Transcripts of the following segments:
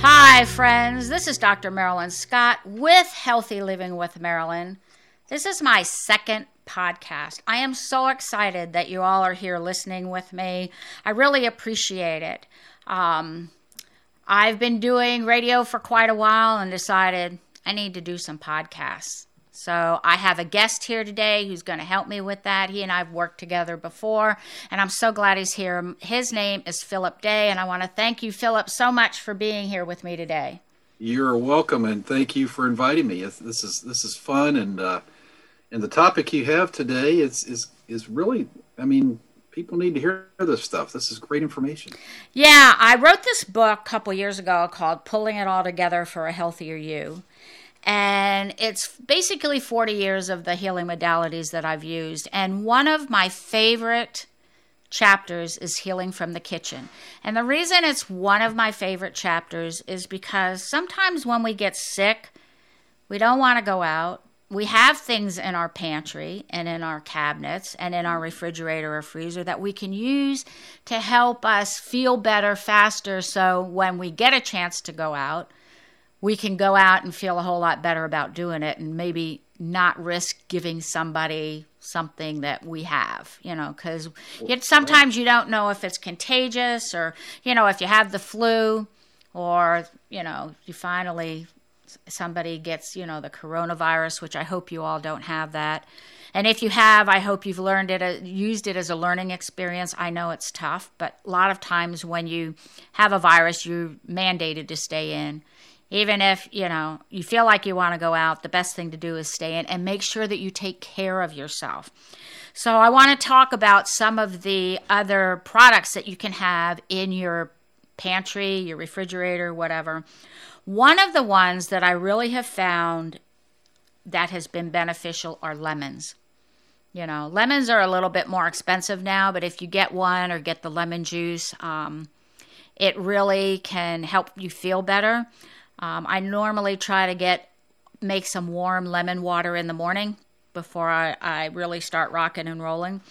Hi, friends. This is Dr. Marilyn Scott with Healthy Living with Marilyn. This is my second podcast. I am so excited that you all are here listening with me. I really appreciate it. I've been doing radio for quite a while and decided I need to do some podcasts. So I have a guest here today who's going to help me with that. He and I have worked together before, and I'm so glad he's here. His name is Philip Day, and I want to thank you, Philip, so much for being here with me today. You're welcome, and thank you for inviting me. This is fun, and the topic you have today is really, I mean, people need to hear this stuff. This is great information. Yeah, I wrote this book a couple years ago called Pulling It All Together for a Healthier You. And it's basically 40 years of the healing modalities that I've used. And one of my favorite chapters is Healing from the Kitchen. And the reason it's one of my favorite chapters is because sometimes when we get sick, we don't want to go out. We have things in our pantry and in our cabinets and in our refrigerator or freezer that we can use to help us feel better faster. So when we get a chance to go out, we can go out and feel a whole lot better about doing it and maybe not risk giving somebody something that we have, because sometimes you don't know if it's contagious or, if you have the flu or, you finally somebody gets, the coronavirus, which I hope you all don't have that. And if you have, I hope you've learned it, used it as a learning experience. I know it's tough, but a lot of times when you have a virus, you're mandated to stay in. Even if, you feel like you want to go out, the best thing to do is stay in and make sure that you take care of yourself. So I want to talk about some of the other products that you can have in your pantry, your refrigerator, whatever. One of the ones that I really have found that has been beneficial are lemons. Lemons are a little bit more expensive now, but if you get one or get the lemon juice, it really can help you feel better. I normally try to make some warm lemon water in the morning before I really start rocking and rolling.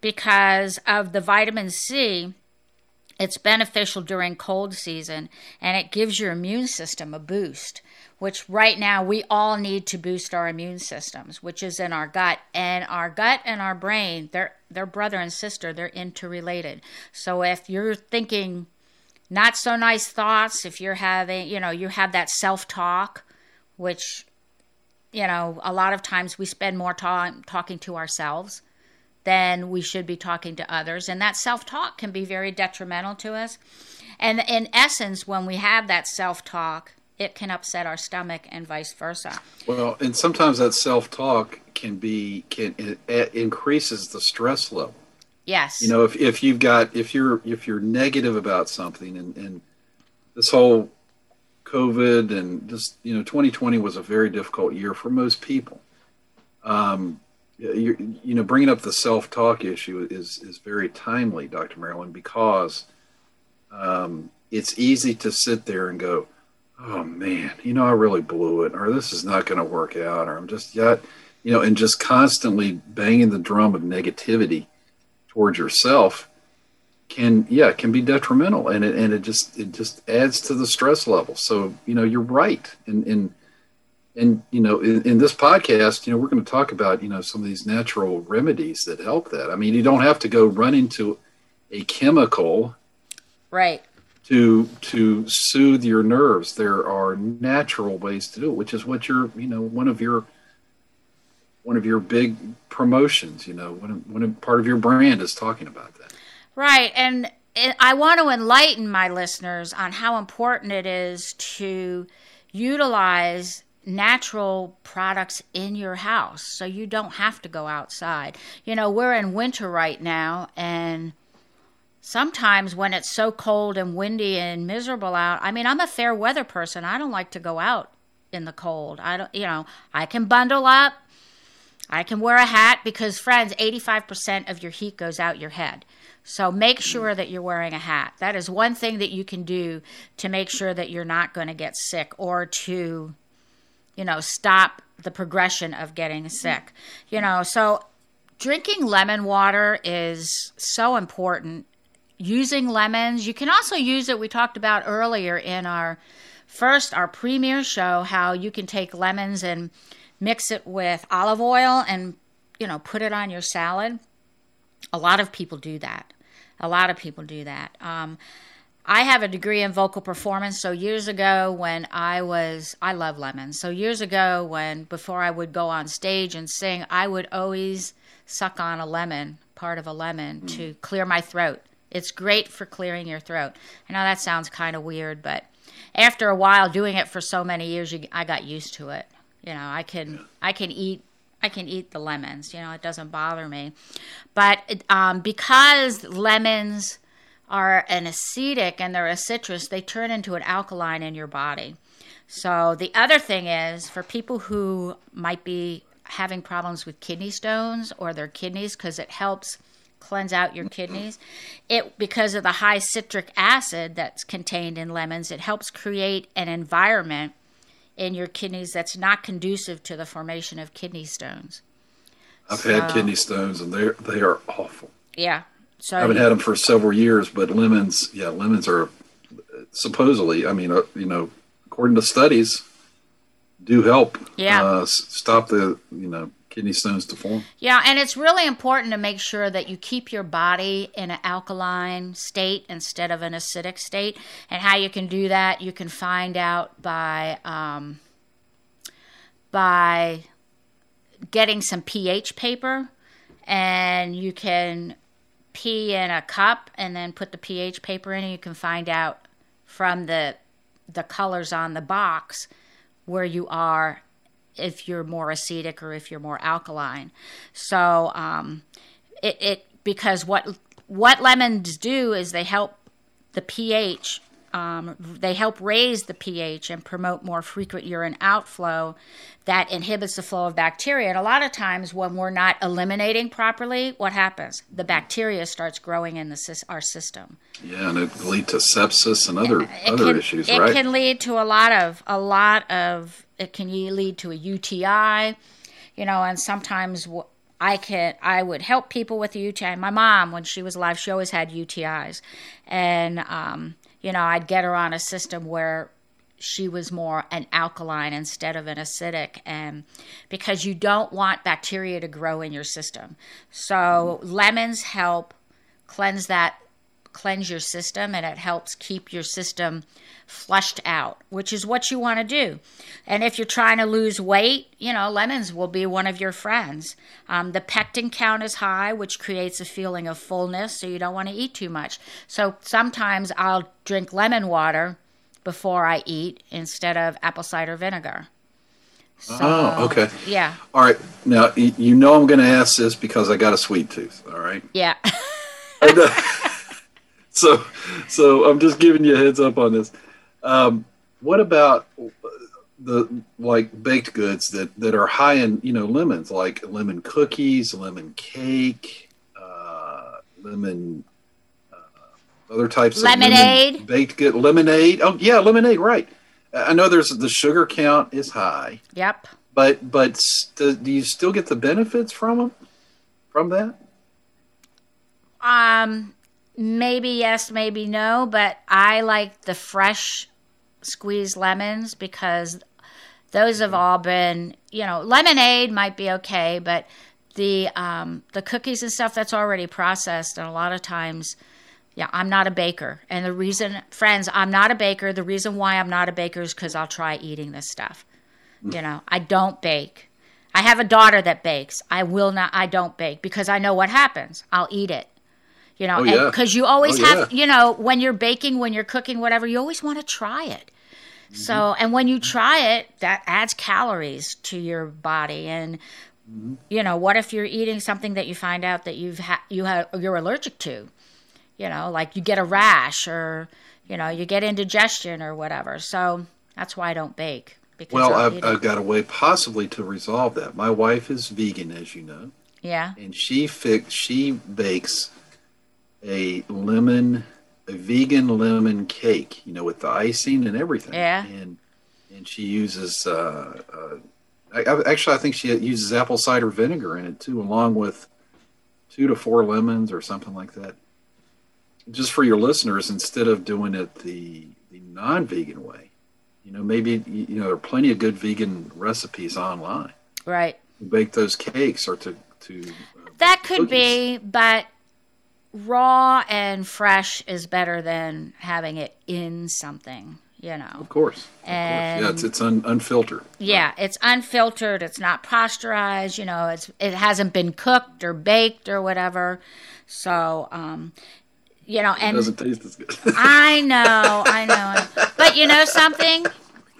Because of the vitamin C, it's beneficial during cold season, and it gives your immune system a boost, which right now we all need to boost our immune systems, which is in our gut. And our gut and our brain, they're brother and sister, they're interrelated. So if you're thinking not so nice thoughts, if you're having, you have that self-talk, which, a lot of times we spend more time talking to ourselves than we should be talking to others. And that self-talk can be very detrimental to us. And in essence, when we have that self-talk, it can upset our stomach and vice versa. Well, and sometimes that self-talk it increases the stress level. Yes. If you're negative about something, and this whole COVID and just 2020 was a very difficult year for most people. Bringing up the self-talk issue is very timely, Dr. Marilyn, because it's easy to sit there and go, "Oh man, I really blew it," or "This is not going to work out," or "I'm just yet," and just constantly banging the drum of negativity towards yourself can be detrimental, and it just adds to the stress level. So you're right, and in this podcast, we're going to talk about some of these natural remedies that help that. I mean, you don't have to go run into a chemical, right, to soothe your nerves. There are natural ways to do it, which is what you're one of your big promotions, when part of your brand is talking about that. Right. And I want to enlighten my listeners on how important it is to utilize natural products in your house so you don't have to go outside. We're in winter right now, and sometimes when it's so cold and windy and miserable out, I mean, I'm a fair weather person. I don't like to go out in the cold. I can bundle up. I can wear a hat because, friends, 85% of your heat goes out your head. So make sure that you're wearing a hat. That is one thing that you can do to make sure that you're not going to get sick or to, stop the progression of getting sick. So Drinking lemon water is so important. Using lemons, you can also use it. We talked about earlier in our premiere show, how you can take lemons and mix it with olive oil and, put it on your salad. A lot of people do that. I have a degree in vocal performance. So years ago when I love lemons. So years ago before I would go on stage and sing, I would always suck on a lemon, part of a lemon to clear my throat. It's great for clearing your throat. I know that sounds kind of weird, but after a while doing it for so many years, I got used to it. I can eat the lemons. It doesn't bother me. But because lemons are an acetic and they're a citrus, they turn into an alkaline in your body. So the other thing is, for people who might be having problems with kidney stones or their kidneys, because it helps cleanse out your kidneys, because of the high citric acid that's contained in lemons, it helps create an environment in your kidneys that's not conducive to the formation of kidney stones. I've had kidney stones, and they are awful. Yeah. So I haven't had them for several years, but lemons are supposedly, according to studies, do help stop the, kidney stones to form. Yeah, and it's really important to make sure that you keep your body in an alkaline state instead of an acidic state. And how you can do that, you can find out by getting some pH paper, and you can pee in a cup and then put the pH paper in, and you can find out from the colors on the box where you are, if you're more acidic or if you're more alkaline. So because what lemons do is they help the pH, they help raise the pH and promote more frequent urine outflow that inhibits the flow of bacteria. And a lot of times when we're not eliminating properly, what happens? The bacteria starts growing in our system. Yeah, and it can lead to sepsis and other issues, right? It can lead to a lot of. It can lead to a UTI, and sometimes I would help people with the UTI. My mom, when she was alive, she always had UTIs. And, I'd get her on a system where she was more an alkaline instead of an acidic, and because you don't want bacteria to grow in your system. So lemons help cleanse your system, and it helps keep your system flushed out, which is what you want to do. And if you're trying to lose weight, lemons will be one of your friends. The pectin count is high, which creates a feeling of fullness, so you don't want to eat too much. So sometimes I'll drink lemon water before I eat instead of apple cider vinegar. So, oh, okay. Yeah. All right. Now, I'm going to ask this because I got a sweet tooth, all right? Yeah. So I'm just giving you a heads up on this. What about the baked goods that are high in lemons, like lemon cookies, lemon cake, lemon other types lemonade. Of lemon baked good lemonade? Oh yeah, lemonade. Right. I know there's the sugar count is high. Yep. But do you still get the benefits from them? From that? Maybe yes, maybe no, but I like the fresh squeezed lemons because those have all been, lemonade might be okay, but the cookies and stuff, that's already processed. And a lot of times, I'm not a baker. And the reason, friends, I'm not a baker. The reason why I'm not a baker is because I'll try eating this stuff. I don't bake. I have a daughter that bakes. I don't bake because I know what happens. I'll eat it. Because you always have, when you're baking, when you're cooking, whatever, you always want to try it. Mm-hmm. So, and when you try it, that adds calories to your body. And, what if you're eating something that you find out that you're allergic to? Like you get a rash or, you get indigestion or whatever. So that's why I don't bake. Because I've got a way possibly to resolve that. My wife is vegan, as you know. Yeah. And she bakes a vegan lemon cake, with the icing and everything. Yeah. And she uses, I think she uses apple cider vinegar in it too, along with 2 to 4 lemons or something like that. Just for your listeners, instead of doing it the non-vegan way, maybe, there are plenty of good vegan recipes online. Right. To bake those cakes or to that could be, but raw and fresh is better than having it in something, Of course. And yeah, it's unfiltered. Yeah, right. It's unfiltered. It's not pasteurized. It hasn't been cooked or baked or whatever. So, and it doesn't taste as good. I know. But something,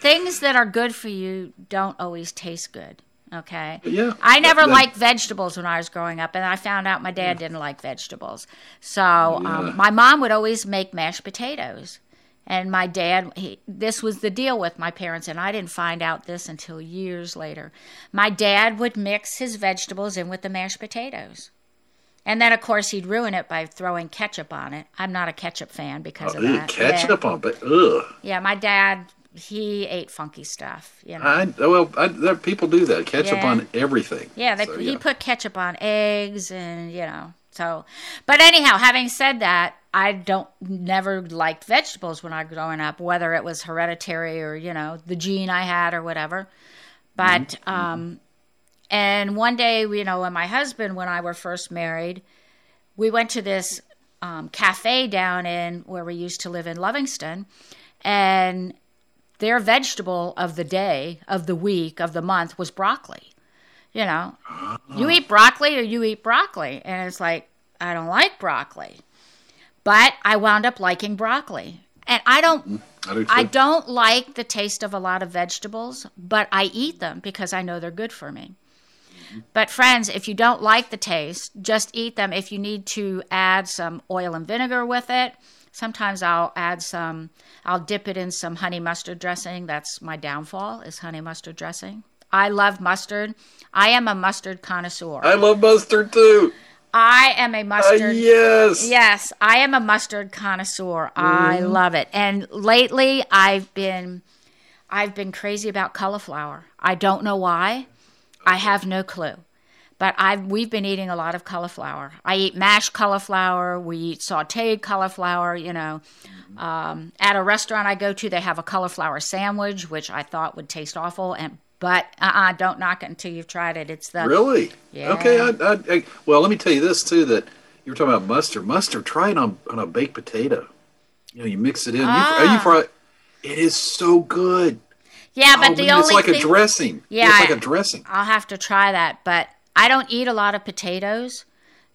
things that are good for you don't always taste good. Okay. Yeah. I never liked vegetables when I was growing up, and I found out my dad didn't like vegetables. So my mom would always make mashed potatoes, and my dad, this was the deal with my parents, and I didn't find out this until years later. My dad would mix his vegetables in with the mashed potatoes. And then, of course, he'd ruin it by throwing ketchup on it. I'm not a ketchup fan because of that. Ketchup on it? Ugh. Yeah, my dad... He ate funky stuff, Well, people do that. Ketchup on everything. Yeah, he put ketchup on eggs, and But anyhow, having said that, I never liked vegetables when I was growing up, whether it was hereditary or the gene I had or whatever. But and one day, when my husband and I were first married, we went to this cafe down in where we used to live in Lovingston, and their vegetable of the day, of the week, of the month was broccoli. You eat broccoli or you eat broccoli. And it's like, I don't like broccoli. But I wound up liking broccoli. And I don't like the taste of a lot of vegetables, but I eat them because I know they're good for me. Mm-hmm. But friends, if you don't like the taste, just eat them. If you need to add some oil and vinegar with it, sometimes I'll dip it in some honey mustard dressing. That's my downfall, is honey mustard dressing. I love mustard. I am a mustard connoisseur. I love mustard too. I am a mustard. Yes, I am a mustard connoisseur. I love it. And lately I've been crazy about cauliflower. I don't know why. I have no clue. But we've been eating a lot of cauliflower. I eat mashed cauliflower. We eat sautéed cauliflower, At a restaurant I go to, they have a cauliflower sandwich, which I thought would taste awful. But don't knock it until you've tried it. It's the... Really? Yeah. Okay. Well, let me tell you this, too, that you were talking about mustard. Mustard, try it on a baked potato. You mix it in. It is so good. Yeah, but it's like a dressing. Yeah. It's like a dressing. I'll have to try that, but... I don't eat a lot of potatoes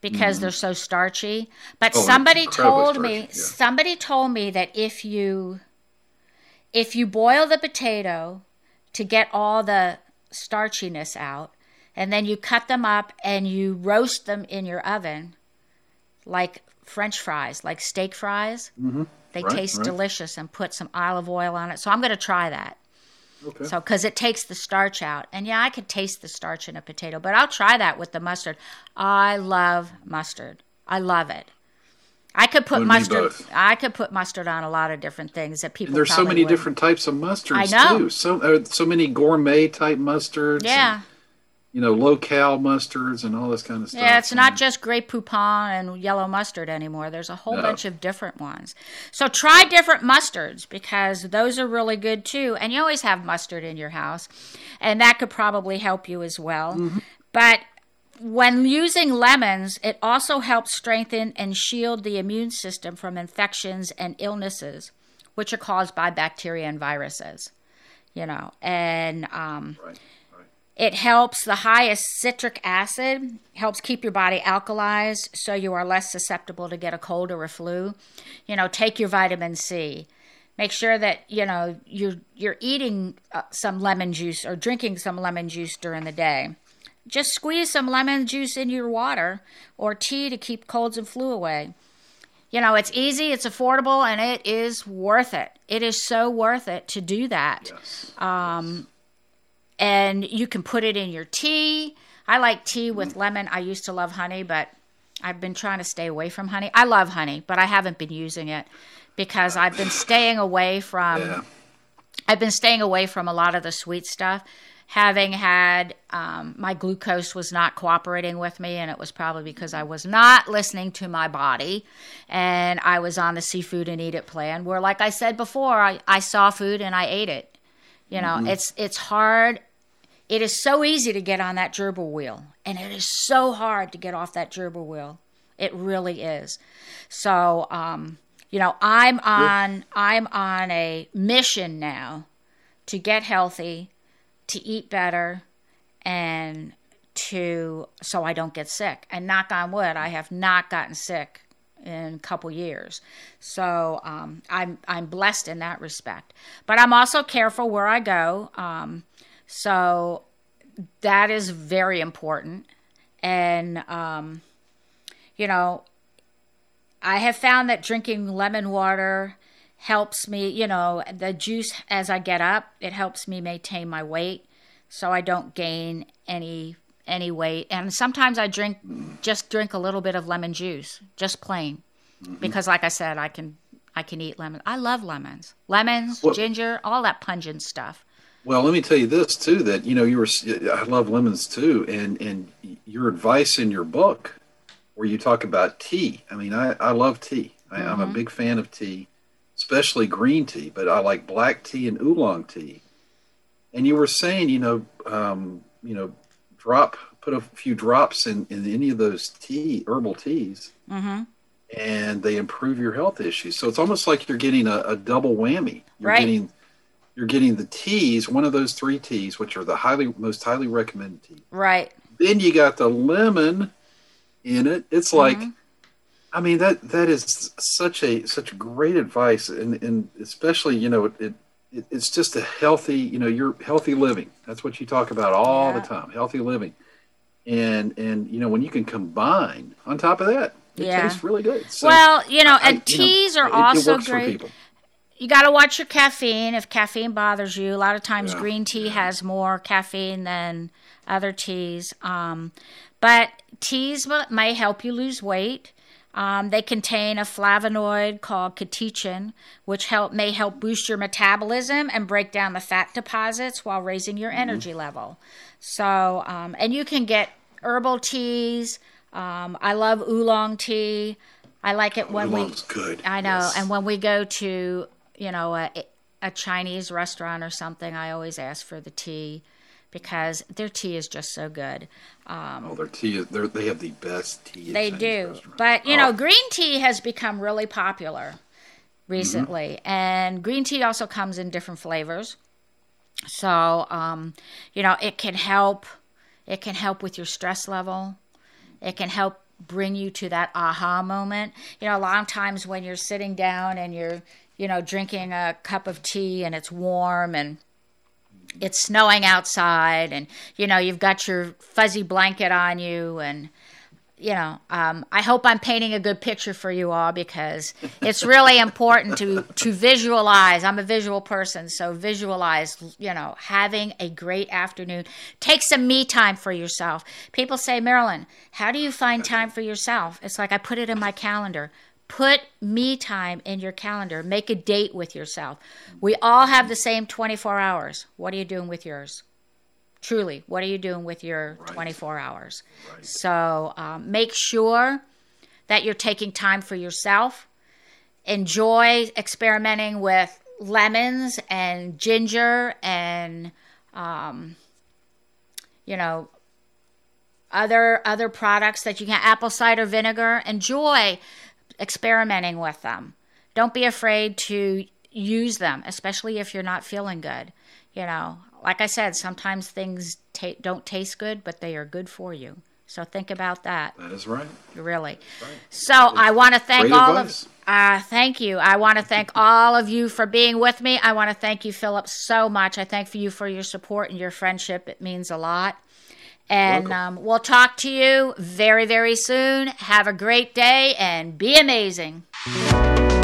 because they're so starchy. But somebody told me that if you boil the potato to get all the starchiness out, and then you cut them up and you roast them in your oven like French fries, like steak fries, they taste delicious, and put some olive oil on it. So I'm going to try that. Okay. So, because it takes the starch out. And I could taste the starch in a potato, but I'll try that with the mustard. I love mustard. I love it. I could put mustard. I could put mustard on a lot of different things that people. And there's so many different types of mustards too. So many gourmet type mustards. Yeah. And, low-cal mustards and all this kind of stuff. Yeah, it's not just grape poupon and yellow mustard anymore. There's a whole bunch of different ones. So try different mustards, because those are really good too. And you always have mustard in your house, and that could probably help you as well. Mm-hmm. But when using lemons, it also helps strengthen and shield the immune system from infections and illnesses, which are caused by bacteria and viruses. It helps the highest citric acid, helps keep your body alkalized, so you are less susceptible to get a cold or a flu. Take your vitamin C. Make sure that, you're eating some lemon juice or drinking some lemon juice during the day. Just squeeze some lemon juice in your water or tea to keep colds and flu away. It's easy, it's affordable, and it is worth it. It is so worth it to do that. Yes. And you can put it in your tea. I like tea with lemon. I used to love honey, but I've been trying to stay away from honey. I love honey, but I haven't been using it because I've been staying away from a lot of the sweet stuff. having had, my glucose was not cooperating with me, and it was probably because I was not listening to my body, and I was on the see food and eat it plan, where, like I said before, I saw food and I ate it. You know, it's hard. It is so easy to get on that gerbil wheel, and it is so hard to get off that gerbil wheel. It really is. So, you know, I'm on a mission now to get healthy, to eat better, and to, so I don't get sick. And knock on wood, I have not gotten sick in a couple years. So I'm blessed in that respect. But I'm also careful where I go. So that is very important. And, you know, I have found that drinking lemon water helps me, you know, the juice as I get up, it helps me maintain my weight so I don't gain any weight. And sometimes I drink a little bit of lemon juice, just plain, because like I said, I can eat lemon. I love lemons, well, ginger, all that pungent stuff. Well, let me tell you this too, that, you know, I love lemons too. And your advice in your book where you talk about tea. I mean, I love tea. I'm a big fan of tea, especially green tea, but I like black tea and oolong tea. And you were saying, put a few drops in any of those herbal teas, and they improve your health issues. So it's almost like you're getting a double whammy. You're getting the teas, one of those three teas, which are the most highly recommended tea. Right. Then you got the lemon in it. It's like, I mean, that is such great advice, and especially, you know, it's just a healthy, you know, your healthy living. That's what you talk about all the time, healthy living, and you know, when you can combine on top of that, it tastes really good. So, well, you know, and teas are also great. You got to watch your caffeine. If caffeine bothers you, a lot of times green tea has more caffeine than other teas. But teas may help you lose weight. They contain a flavonoid called catechin, which may help boost your metabolism and break down the fat deposits while raising your energy level. So, and you can get herbal teas. I love oolong tea. I like it when Oolong's good. I know. Yes. And when we go to, you know, a Chinese restaurant or something, I always ask for the tea, because their tea is just so good. Their tea is, they have the best tea. They do. But, you know, green tea has become really popular recently. And green tea also comes in different flavors. So, you know, it can help with your stress level. It can help bring you to that aha moment. You know, a lot of times when you're sitting down and you're, you know, drinking a cup of tea and it's warm and it's snowing outside and, you know, you've got your fuzzy blanket on you and, you know, I hope I'm painting a good picture for you all, because it's really important to visualize. I'm a visual person, so visualize, you know, having a great afternoon. Take some me time for yourself. People say, Marilyn, how do you find time for yourself? It's like, I put it in my calendar. Put me time in your calendar. Make a date with yourself. We all have the same 24 hours. What are you doing with yours? Truly, what are you doing with your 24 hours? Right. So make sure that you're taking time for yourself. Enjoy experimenting with lemons and ginger and, you know, other products that you can, apple cider vinegar. Enjoy experimenting with them. Don't be afraid to use them, especially if you're not feeling good. You know, like I said, sometimes things don't taste good, but they are good for you. So think about that. That is right. Really. That's right. So I want to thank all advice. Thank you. I want to thank all of you for being with me. I want to thank you, Philip, so much. I thank you for your support and your friendship. It means a lot. And we'll talk to you very, very soon. Have a great day and be amazing.